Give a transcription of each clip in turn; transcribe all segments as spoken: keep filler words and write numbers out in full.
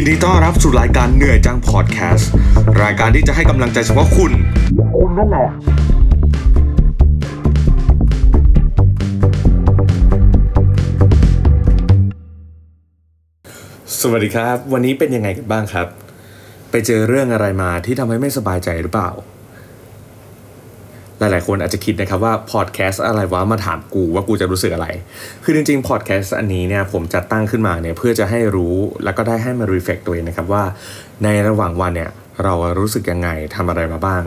ยินดีต้อนรับสู่รายการเหนื่อยจังพอดแคสต์รายการที่จะให้กำลังใจเฉพาะคุณคุณนั่นแหละสวัสดีครับวันนี้เป็นยังไงกันบ้างครับไปเจอเรื่องอะไรมาที่ทำให้ไม่สบายใจหรือเปล่าหลายๆคนอาจจะคิดนะครับว่าพอดแคสต์อะไรวะมาถามกูว่ากูจะรู้สึกอะไรคือจริงๆพอดแคสต์อันนี้เนี่ยผมจัดตั้งขึ้นมาเนี่ยเพื่อจะให้รู้แล้วก็ได้ให้มารีเฟล็กตัวเองนะครับว่าในระหว่างวันเนี่ยเรารู้สึกยังไงทำอะไรมาบ้าง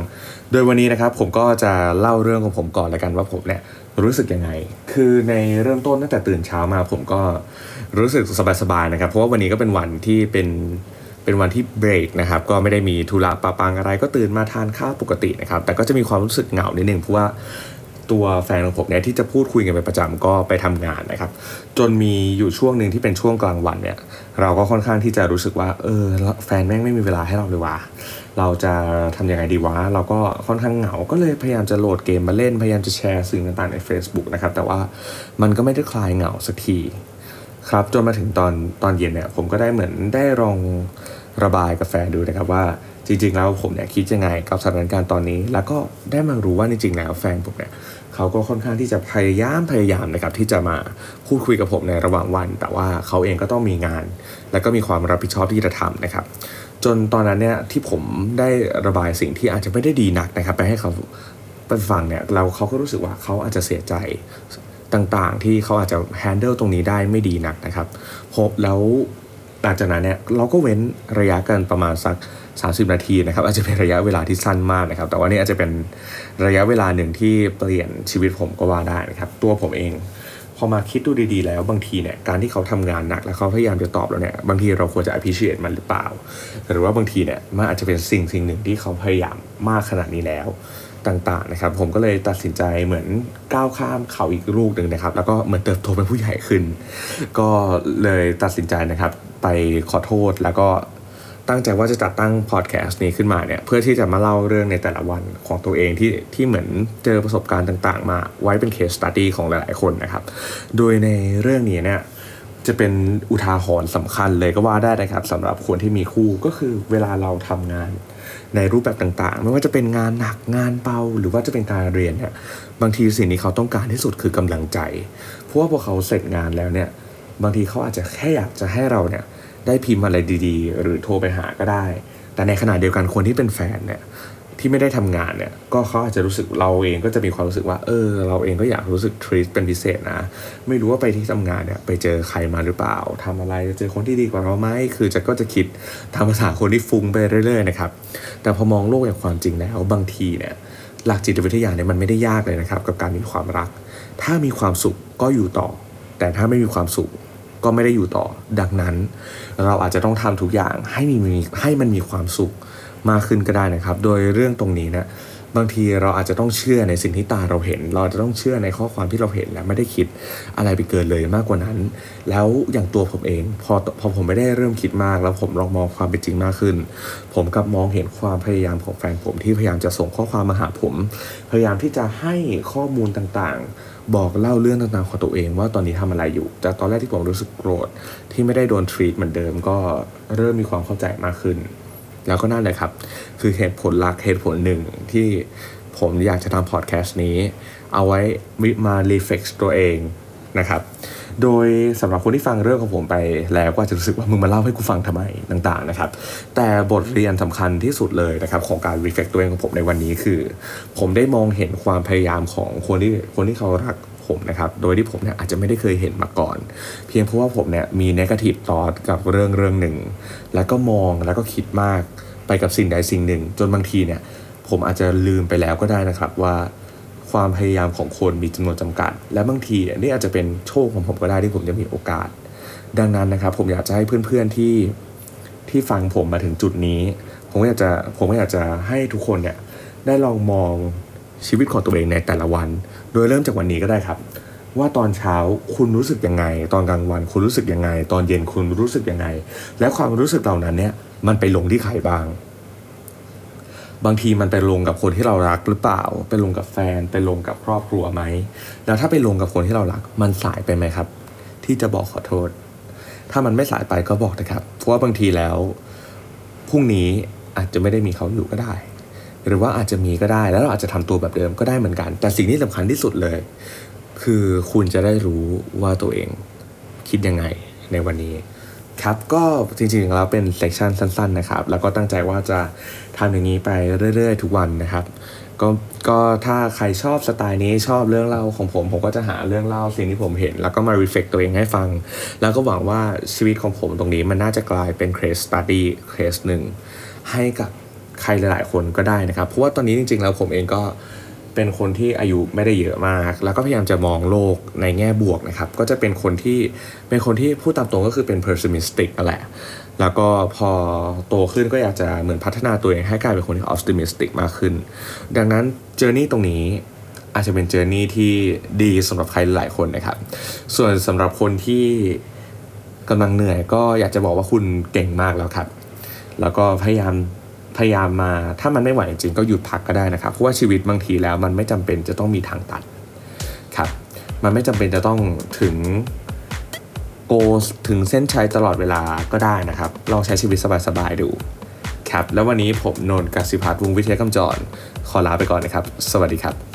โดยวันนี้นะครับผมก็จะเล่าเรื่องของผมก่อนละกันว่าผมเนี่ยรู้สึกยังไงคือในเริ่มต้นตั้งแต่ตื่นเช้ามาผมก็รู้สึกสบายๆนะครับเพราะว่าวันนี้ก็เป็นวันที่เป็นเป็นวันที่เบรกนะครับก็ไม่ได้มีธุระปะปังอะไรก็ตื่นมาทานข้าวปกตินะครับแต่ก็จะมีความรู้สึกเหงานิดนึงเพราะว่าตัวแฟนของผมเนี่ยที่จะพูดคุยกันเป็นประจำก็ไปทำงานนะครับจนมีอยู่ช่วงนึงที่เป็นช่วงกลางวันเนี่ยเราก็ค่อนข้างที่จะรู้สึกว่าเออแฟนแม่งไม่มีเวลาให้เราเลยวะเราจะทำยังไงดีวะเราก็ค่อนข้างเหงาก็เลยพยายามจะโหลดเกมมาเล่นพยายามจะแชร์สิ่งต่างๆใน Facebook นะครับแต่ว่ามันก็ไม่ได้คลายเหงาสักทีครับจนมาถึงตอนตอนเย็นเนี่ยผมก็ได้เหมือนได้ลองระบายกับแฟนดูนะครับว่าจริงๆแล้วผมเนี่ยคิดยังไงกับสถานการณ์ตอนนี้แล้วก็ได้มารู้ว่าจริงๆแล้วแฟนผมเนี่ยเขาก็ค่อนข้างที่จะพยายามพยายามนะครับที่จะมาพูดคุยกับผมในระหว่างวันแต่ว่าเขาเองก็ต้องมีงานแล้วก็มีความรับผิดชอบที่จะทำนะครับจนตอนนั้นเนี่ยที่ผมได้ระบายสิ่งที่อาจจะไม่ได้ดีนักนะครับไปให้เขาไปฟังเนี่ยเราเขาก็รู้สึกว่าเขาอาจจะเสียใจต่างๆที่เขาอาจจะแฮนเดิลตรงนี้ได้ไม่ดีนักนะครับพบแล้วหลังจากนั้นเนี่ยเราก็เว้นระยะกันประมาณสักสามสิบนาทีนะครับอาจจะเป็นระยะเวลาที่สั้นมากนะครับแต่ว่านี่อาจจะเป็นระยะเวลาหนึ่งที่เปลี่ยนชีวิตผมก็ว่าได้นะครับตัวผมเองพอมาคิดดูดีๆแล้วบางทีเนี่ยการที่เขาทำงานหนักแล้วเขาพยายามจะตอบเราเนี่ยบางทีเราควรจะ appreciate มันหรือเปล่าหรือว่าบางทีเนี่ยมันอาจจะเป็นสิ่งสิ่งหนึ่งที่เขาพยายามมากขนาดนี้แล้วต่างๆนะครับผมก็เลยตัดสินใจเหมือนก้าวข้ามเขาอีกลูกหนึ่งนะครับแล้วก็เหมือนเติบโตเป็นผู้ใหญ่ขึ้นก็เลยตัดสินใจนะครับไปขอโทษแล้วก็ตั้งใจว่าจะจัดตั้งพอดแคสต์นี้ขึ้นมาเนี่ยเพื่อที่จะมาเล่าเรื่องในแต่ละวันของตัวเองที่ที่เหมือนเจอประสบการณ์ต่างๆมาไว้เป็นเคสสตั๊ดดี้ของหลายๆคนนะครับโดยในเรื่องนี้เนี่ยจะเป็นอุทาหรณ์สำคัญเลยก็ว่าได้นะครับสำหรับคนที่มีคู่ก็คือเวลาเราทำงานในรูปแบบต่างๆไม่ว่าจะเป็นงานหนักงานเบาหรือว่าจะเป็นการเรียนเนี่ยบางทีสิ่งที่เขาต้องการที่สุดคือกำลังใจเพราะว่าพอเขาเสร็จงานแล้วเนี่ยบางทีเขาอาจจะแค่อยากจะให้เราเนี่ยได้พิมพ์อะไรดีๆหรือโทรไปหาก็ได้แต่ในขณะเดียวกันคนที่เป็นแฟนเนี่ยที่ไม่ได้ทำงานเนี่ยก็เขาอาจจะรู้สึกเราเองก็จะมีความรู้สึกว่าเออเราเองก็อยากรู้สึกทรีตเป็นพิเศษนะไม่รู้ว่าไปที่ทำงานเนี่ยไปเจอใครมาหรือเปล่าทำอะไรจะเจอคนที่ดีกว่าเราไหมคือจะก็จะคิดตามภาษาคนที่ฟุ้งไปเรื่อยๆนะครับแต่พอมองโลกอย่างความจริงแล้วบางทีเนี่ยหลักจิตวิทยาเนี่ยมันไม่ได้ยากเลยนะครับกับการมีความรักถ้ามีความสุขก็อยู่ต่อแต่ถ้าไม่มีความสุขก็ไม่ได้อยู่ต่อดังนั้นเราอาจจะต้องทำทุกอย่างให้มีให้มันมีความสุขมากขึ้นก็ได้นะครับโดยเรื่องตรงนี้นะบางทีเราอาจจะต้องเชื่อในสิ่งที่ตาเราเห็นเราจะต้องเชื่อในข้อความที่เราเห็นและไม่ได้คิดอะไรไปเกินเลยมากกว่านั้นแล้วอย่างตัวผมเองพอพอผมไม่ได้เริ่มคิดมากแล้วผมลองมองความเป็นจริงมากขึ้นผมกลับมองเห็นความพยายามของแฟนผมที่พยายามจะส่งข้อความมาหาผมพยายามที่จะให้ข้อมูลต่างๆบอกเล่าเรื่องต่างๆของตัวเองว่าตอนนี้ทำอะไรอยู่จากตอนแรกที่ผมรู้สึกโกรธที่ไม่ได้โดนทรีตเหมือนเดิมก็เริ่มมีความเข้าใจมากขึ้นแล้วก็นั่นแหละครับคือเหตุผลหลักเหตุผลหนึ่งที่ผมอยากจะทำพอดแคสต์นี้เอาไว้มารีเฟล็กซ์ตัวเองนะครับโดยสำหรับคนที่ฟังเรื่องของผมไปแล้วก็จะรู้สึกว่ามึงมาเล่าให้กูฟังทำไมต่างๆนะครับแต่บทเรียนสำคัญที่สุดเลยนะครับของการรีเฟล็กซ์ตัวเองของผมในวันนี้คือผมได้มองเห็นความพยายามของคนที่คนที่เขารักผมนะครับโดยที่ผมเนี่ยอาจจะไม่ได้เคยเห็นมาก่อนเพียงเพราะว่าผมเนี่ยมีเนกาทีฟทอทกับเรื่องเรื่องหนึ่งแล้วก็มองแล้วก็คิดมากไปกับสิ่งใดสิ่งหนึ่งจนบางทีเนี่ยผมอาจจะลืมไปแล้วก็ได้นะครับว่าความพยายามของคนมีจำนวนจำกัดและบางทีนี่อาจจะเป็นโชคของผมก็ได้ที่ผมจะมีโอกาสดังนั้นนะครับผมอยากจะให้เพื่อนๆที่ที่ฟังผมมาถึงจุดนี้ผมก็อยากจะผมก็อยากจะให้ทุกคนเนี่ยได้ลองมองชีวิตของตัวเองในแต่ละวันโดยเริ่มจากวันนี้ก็ได้ครับว่าตอนเช้าคุณรู้สึกยังไงตอนกลางวันคุณรู้สึกยังไงตอนเย็นคุณรู้สึกยังไงและความรู้สึกเหล่านั้นเนี่ยมันไปลงที่ใครบ้างบางทีมันไปลงกับคนที่เรารักหรือเปล่าไปลงกับแฟนไปลงกับครอบครัวไหมแล้วถ้าไปลงกับคนที่เรารักมันสายไปไหมครับที่จะบอกขอโทษ ถ้ามันไม่สายไปก็บอกนะครับเพราะว่าบางทีแล้วพรุ่งนี้อาจจะไม่ได้มีเขาอยู่ก็ได้หรือว่าอาจจะมีก็ได้แล้วเราอาจจะทำตัวแบบเดิมก็ได้เหมือนกันแต่สิ่งที่สำคัญที่สุดเลยคือคุณจะได้รู้ว่าตัวเองคิดยังไงในวันนี้ครับก็จริงๆแล้วเป็นเซสชั่นสั้นๆนะครับแล้วก็ตั้งใจว่าจะทำอย่างนี้ไปเรื่อยๆทุกวันนะครับก็ก็ถ้าใครชอบสไตล์นี้ชอบเรื่องเล่าของผมผมก็จะหาเรื่องเล่าสิ่งที่ผมเห็นแล้วก็มา reflect ตัวเองให้ฟังแล้วก็หวังว่าชีวิตของผมตรงนี้มันน่าจะกลายเป็น case study case หนึ่งให้กับใครหลายๆคนก็ได้นะครับเพราะว่าตอนนี้จริงๆแล้วผมเองก็เป็นคนที่อายุไม่ได้เยอะมากแล้วก็พยายามจะมองโลกในแง่บวกนะครับก็จะเป็นคนที่เป็นคนที่พูดตามตรงก็คือเป็น pessimistic นั่นแหละแล้วก็พอโตขึ้นก็อยากจะเหมือนพัฒนาตัวเองให้กลายเป็นคนที่ optimistic มากขึ้นดังนั้น journey ตรงนี้อาจจะเป็น journey ที่ดีสำหรับใครหลายคนนะครับส่วนสำหรับคนที่กำลังเหนื่อยก็อยากจะบอกว่าคุณเก่งมากแล้วครับแล้วก็พยายามพยายามมาถ้ามันไม่ไหวจริงก็หยุดพักก็ได้นะครับเพราะว่าชีวิตบางทีแล้วมันไม่จำเป็นจะต้องมีทางตัดครับมันไม่จำเป็นจะต้องถึงโกถึงเส้นชัยตลอดเวลาก็ได้นะครับลองใช้ชีวิตสบายๆดูครับแล้ววันนี้ผมนนท์กสิภัทรวงศ์วิเทยกำจรขอลาไปก่อนนะครับสวัสดีครับ